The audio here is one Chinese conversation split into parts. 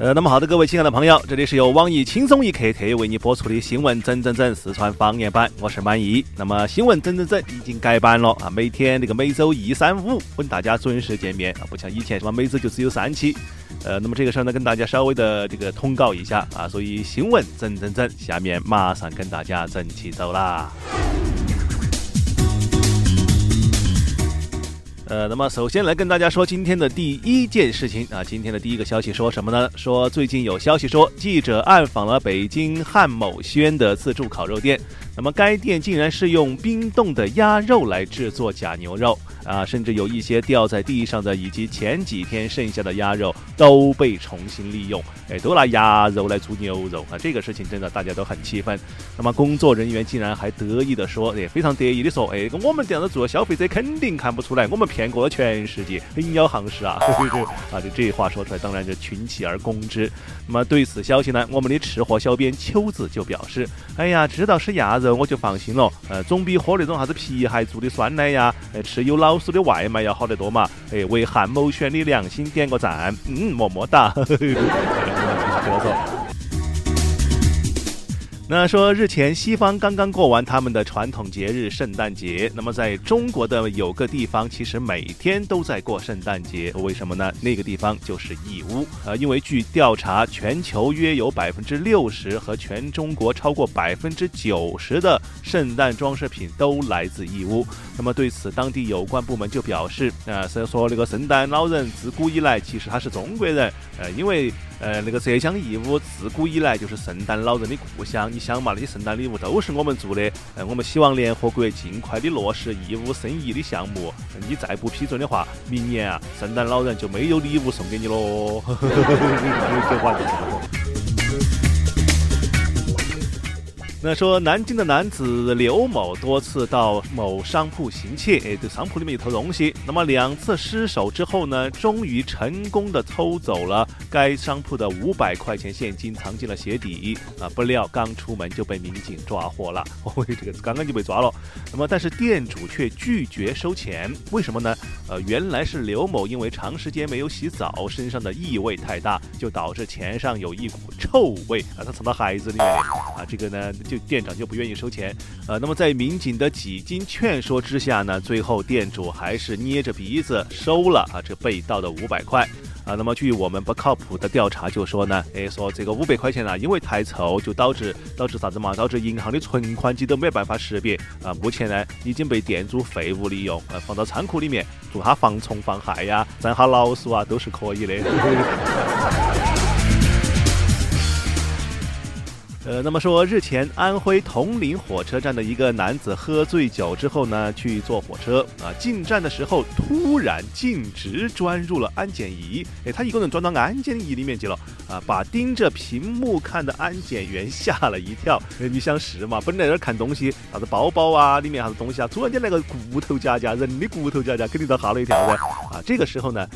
那么好的，各位亲爱的朋友，这里是由网易轻松一刻特为你播出的新闻整整整四川方言版，我是满意。那么新闻整整整已经改版了啊，每天这个每周一三五跟大家准时见面啊，不像以前什么每周就只有三期。那么这个事儿呢，跟大家稍微的这个通告一下啊，所以新闻整整整下面马上跟大家整起走啦。那么首先来跟大家说今天的第一件事情啊，今天的第一个消息说什么呢？说最近有消息说记者暗访了北京汉某轩的自助烤肉店，那么该店竟然是用冰冻的鸭肉来制作假牛肉啊，甚至有一些掉在地上的以及前几天剩下的鸭肉都被重新利用，都拿鸭肉来煮牛肉啊，这个事情真的大家都很气愤。那么工作人员竟然还得意的说，也非常得意的说，我们这样的做消费者肯定看不出来，我们骗过了全世界，很有行市啊！啊，这话说出来，当然是群起而攻之。那么对此消息呢，我们的吃货小编秋子就表示：“哎呀，知道是鸭肉我就放心了，总比喝那种啥子皮鞋做的酸奶呀，吃有老鼠的外卖要好得多嘛。”为汉某轩的良心点个赞，么么哒。那说日前西方刚刚过完他们的传统节日圣诞节，那么在中国的有个地方其实每天都在过圣诞节，为什么呢？那个地方就是义乌。因为据调查，全球约有 60% 和全中国超过 90% 的圣诞装饰品都来自义乌。那么对此当地有关部门就表示，说那个圣诞老人自古以来其实他是中国人，因为那个浙江义乌自古以来就是圣诞老人的故乡，你想嘛，那些圣诞礼物都是我们做的。我们希望联合国尽快的落实义乌申遗的项目，你再不批准的话，明年啊，圣诞老人就没有礼物送给你喽。那说南京的男子刘某多次到某商铺行窃，这商铺里面有偷东西，那么2次失手之后呢，终于成功的偷走了该商铺的500块钱现金，藏进了鞋底啊，不料刚出门就被民警抓获了，这个刚刚就被抓了。那么但是店主却拒绝收钱，为什么呢？原来是刘某因为长时间没有洗澡，身上的异味太大，就导致钱上有一股臭味啊，他藏到鞋子里面啊，这个呢就店长就不愿意收钱，那么在民警的几经劝说之下呢，最后店主还是捏着鼻子收了啊这被盗的500块啊。那么据我们不靠谱的调查就说呢，说这个500块钱啊，因为太臭，就导致啥子嘛？导致银行的存款机都没办法识别啊。目前呢，已经被店主废物利用，放到仓库里面做下防虫防害呀，斩下老鼠啊，都是可以的。那么说日前安徽铜陵火车站的一个男子喝醉酒之后呢，去坐火车啊，进站的时候突然径直钻入了安检仪，他一个人钻到安检仪里面去了啊，把盯着屏幕看的安检员吓了一跳。你想是嘛，本来在那看东西，啥子包包啊，里面啥子东西啊，突然间那个骨头夹夹，人的骨头夹夹，肯定都吓了一跳的啊。这个时候呢，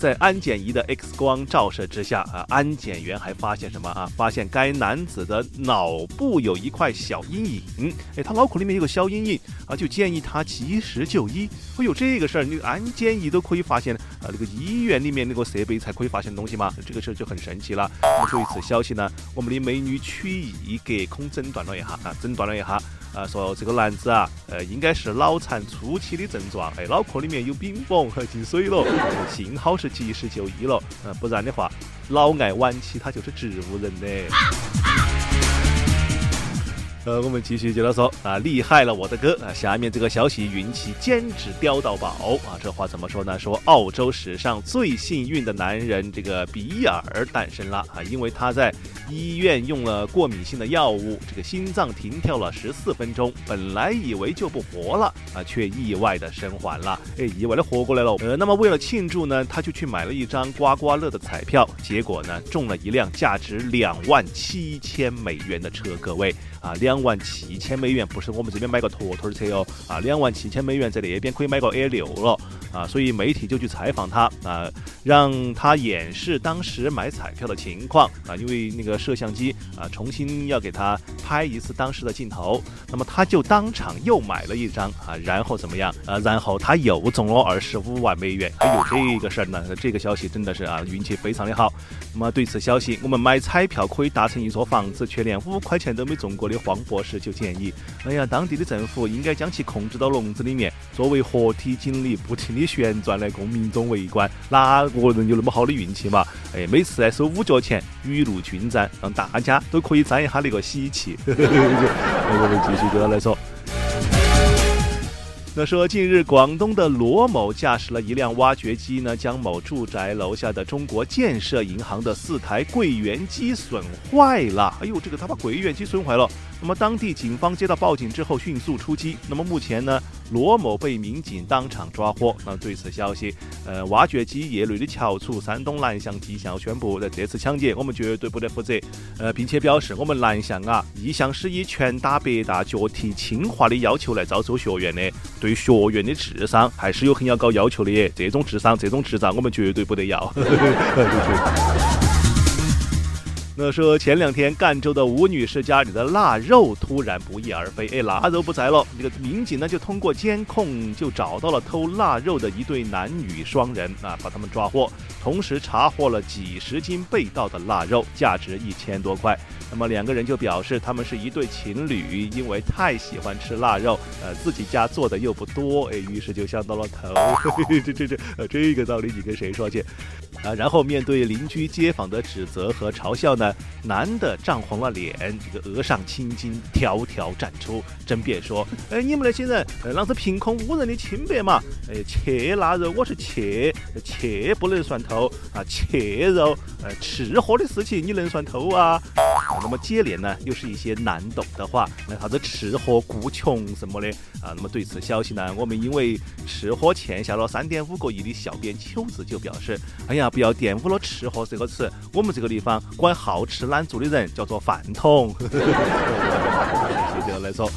在安检仪的 X 光照射之下啊，安检员还发现什么啊？发现该男子的脑部有一块小阴影，他脑壳里面有个小阴影啊，就建议他及时就医。哎呦，这个事儿你安检仪都可以发现啊，那个医院里面那个设备才可以发现东西吗？这个事儿就很神奇了。那么对此消息呢，我们的美女曲艺隔空诊断了一下。说这个男子啊，应该是脑残初期的症状，脑壳里面有冰崩和进水了，幸好是及时就医了，不然的话，脑癌晚期他就是植物人的。我们继续接着说啊，厉害了我的哥啊！下面这个消息运气兼职叼到宝啊，这话怎么说呢？说澳洲史上最幸运的男人这个比尔诞生了啊，因为他在医院用了过敏性的药物，这个心脏停跳了14分钟，本来以为就不活了啊，却意外的生还了，意外的活过来了。那么为了庆祝呢，他就去买了一张刮刮乐的彩票，结果呢中了一辆价值2万7千美元的车，各位啊，两。27,000美元，不是我们这边买个拖拖车哦，啊，27,000美元在那边可以买个 A6 了啊，所以媒体就去采访他啊，让他演示当时买彩票的情况啊，因为那个摄像机啊重新要给他拍一次当时的镜头，那么他就当场又买了一张啊，然后怎么样啊？然后他又中了25万美元，还有这个事儿呢，这个消息真的是啊运气非常的好。那么对此消息，我们买彩票可以达成一座房子，却连5块钱都没中过的黄博士就建议，哎呀，当地的政府应该将其控制到笼子里面，作为活体锦鲤不停的旋转来供民众围观，哪个人有那么好的运气嘛？哎，每次来收5角钱，雨露均沾，让大家都可以沾一下那个喜气。我们继续对他来说。那说近日广东的罗某驾驶了一辆挖掘机呢，将某住宅楼下的中国建设银行的4台柜员机损坏了。哎呦，这个他把柜员机损坏了。那么当地警方接到报警之后迅速出击。那么目前呢，罗某被民警当场抓获。那对此消息，挖掘机业内的翘楚山东南翔技校宣布，在这次抢劫我们绝对不得负责，并且表示我们南翔啊一向是以拳打百打脚踢清华的要求来招收学员的。对学员的智商还是有很要求的，这种智商这种智障我们绝对不得要。那说前2天赣州的吴女士家里的腊肉突然不翼而飞，哎，腊肉不在了。这个民警呢就通过监控就找到了偷腊肉的一对男女双人啊，把他们抓获，同时查获了几10斤被盗的腊肉，价值1000多块。那么2个人就表示他们是一对情侣，因为太喜欢吃腊肉，自己家做的又不多，哎，于是就想到了头。这个道理你跟谁说去？啊，然后面对邻居街坊的指责和嘲笑呢，男的涨红了脸，这个额上青筋条条绽出，争辩说：“哎，你们那些人，老子凭空污人的清白嘛！哎，切腊肉我是切，切不能算偷啊，切肉，吃喝的事情你能算偷啊？”那么接连呢，又是一些难懂的话，那啥子吃喝顾穷什么的啊。那么对此消息呢，我们因为吃喝欠下了3.5个亿的小编秋子就表示：“哎呀，不要玷污了吃喝这个词，我们这个地方管好吃懒做的人叫做饭桶。”来说。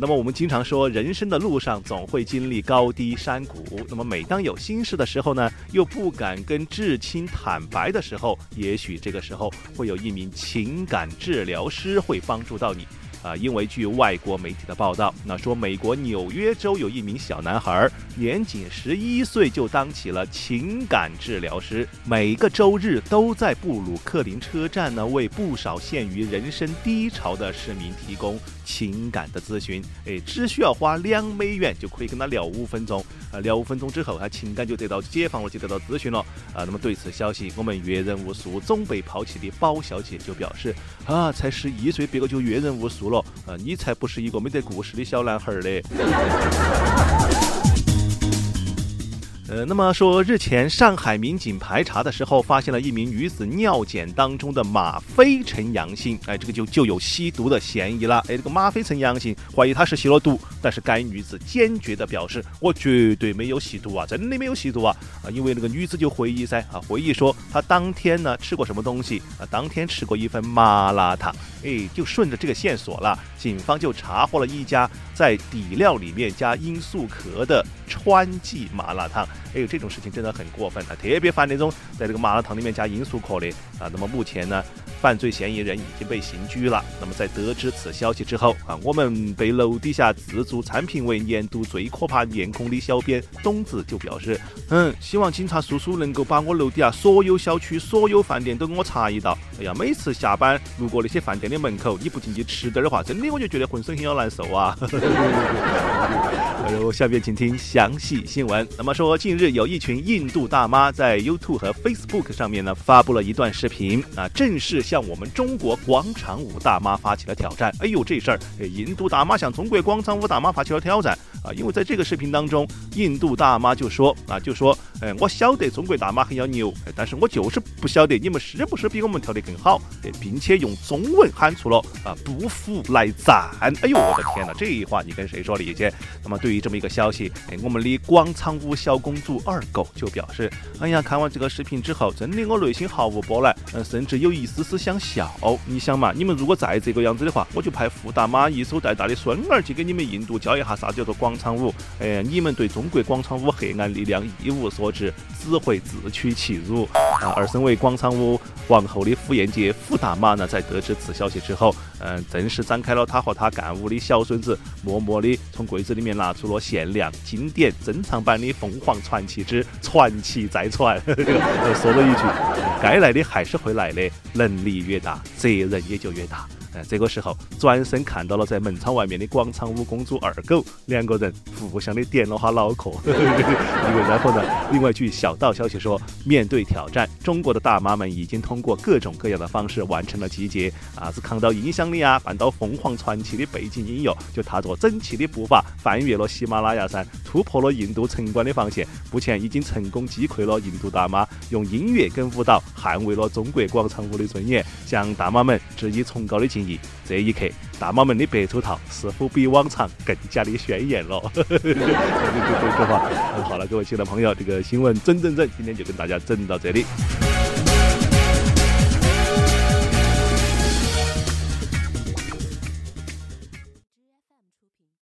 那么我们经常说人生的路上总会经历高低山谷，那么每当有心事的时候呢，又不敢跟至亲坦白的时候，也许这个时候会有一名情感治疗师会帮助到你啊，因为据外国媒体的报道，那说美国纽约州有一名小男孩，年仅11岁就当起了情感治疗师，每个周日都在布鲁克林车站呢，为不少陷于人生低潮的市民提供情感的咨询。哎，只需要花2美元就可以跟他聊5分钟，聊5分钟之后，他情感就得到解放了，就得到咨询了啊。那么对此消息，我们阅人无数、总被抛弃的包小姐就表示啊，才11岁，别个就阅人无数。你才不是一个没得故事的小男孩嘞。那么说日前上海民警排查的时候，发现了一名女子尿检当中的吗啡呈阳性，哎，这个就有吸毒的嫌疑了。哎，这个吗啡呈阳性，怀疑她是吸了毒，但是该女子坚决的表示，我绝对没有吸毒啊，真的没有吸毒啊。因为那个女子就回忆噻，啊，回忆说她当天呢吃过什么东西啊，当天吃过一份麻辣烫。哎，就顺着这个线索了，警方就查获了一家在底料里面加罂粟壳的川记麻辣烫。哎呦，这种事情真的很过分啊，特别烦那种在这个麻辣烫里面加罂粟壳的啊。那么目前呢，犯罪嫌疑人已经被刑拘了。那么在得知此消息之后啊，我们被楼底下自助产品为年度最可怕面孔的小编东子就表示，希望警察叔叔能够把我楼底下所有小区所有饭店都给我查一道。哎呀，每次下班路过那些饭店的门口，你不进去吃点的话，真的我就觉得浑身很要难受啊。下面请听详细新闻。那么说近日有一群印度大妈在 YouTube 和 Facebook 上面呢发布了一段视频啊，正式向我们中国广场舞大妈发起了挑战。哎呦，这事儿印度大妈向中国广场舞大妈发起了挑战啊，因为在这个视频当中，印度大妈就说我晓得中国大妈很要牛，但是我就是不晓得你们是不是比我们跳得更好，并且用中文喊出了不服来战。哎呦我的天哪，这一话你跟谁说理解？那么对于这么一个消息，我们的广场舞小公主二狗就表示，哎呀，看完这个视频之后，真的我内心毫无波澜，甚至有一丝丝想笑。你想嘛，你们如果再这个样子的话，我就派傅大妈一手带大的孙儿去给你们印度教一下啥叫做广场舞。你们对中国广场舞黑暗力量一无所知，只会自取其辱。而身为广场舞皇后的傅艳杰傅大妈呢，在得知此消息之后，正式展开了她和她干舞的小孙子，默默地从柜子里面拿出了限量经典珍藏版的凤凰传奇之传奇再传，说了一句，该来的还是会来的，能力越大责任也就越大。这个时候转身看到了在门窗外面的广场舞公主二狗，两个人互相的点了下脑壳。然后呢，另外一句小道消息说，面对挑战，中国的大妈们已经通过各种各样的方式完成了集结是扛到影响力啊，搬到凤凰传奇的背景音乐，就踏着整齐的步伐翻越了喜马拉雅山，突破了印度城管的防线，目前已经成功击溃了印度大妈，用音乐跟舞蹈捍卫了中国广场舞的尊严，向大妈们致以崇高的敬意。这一刻，大妈们的白手套似乎比往常更加的鲜艳了。好了，各位亲爱的朋友，这个新闻整今天就跟大家整到这里。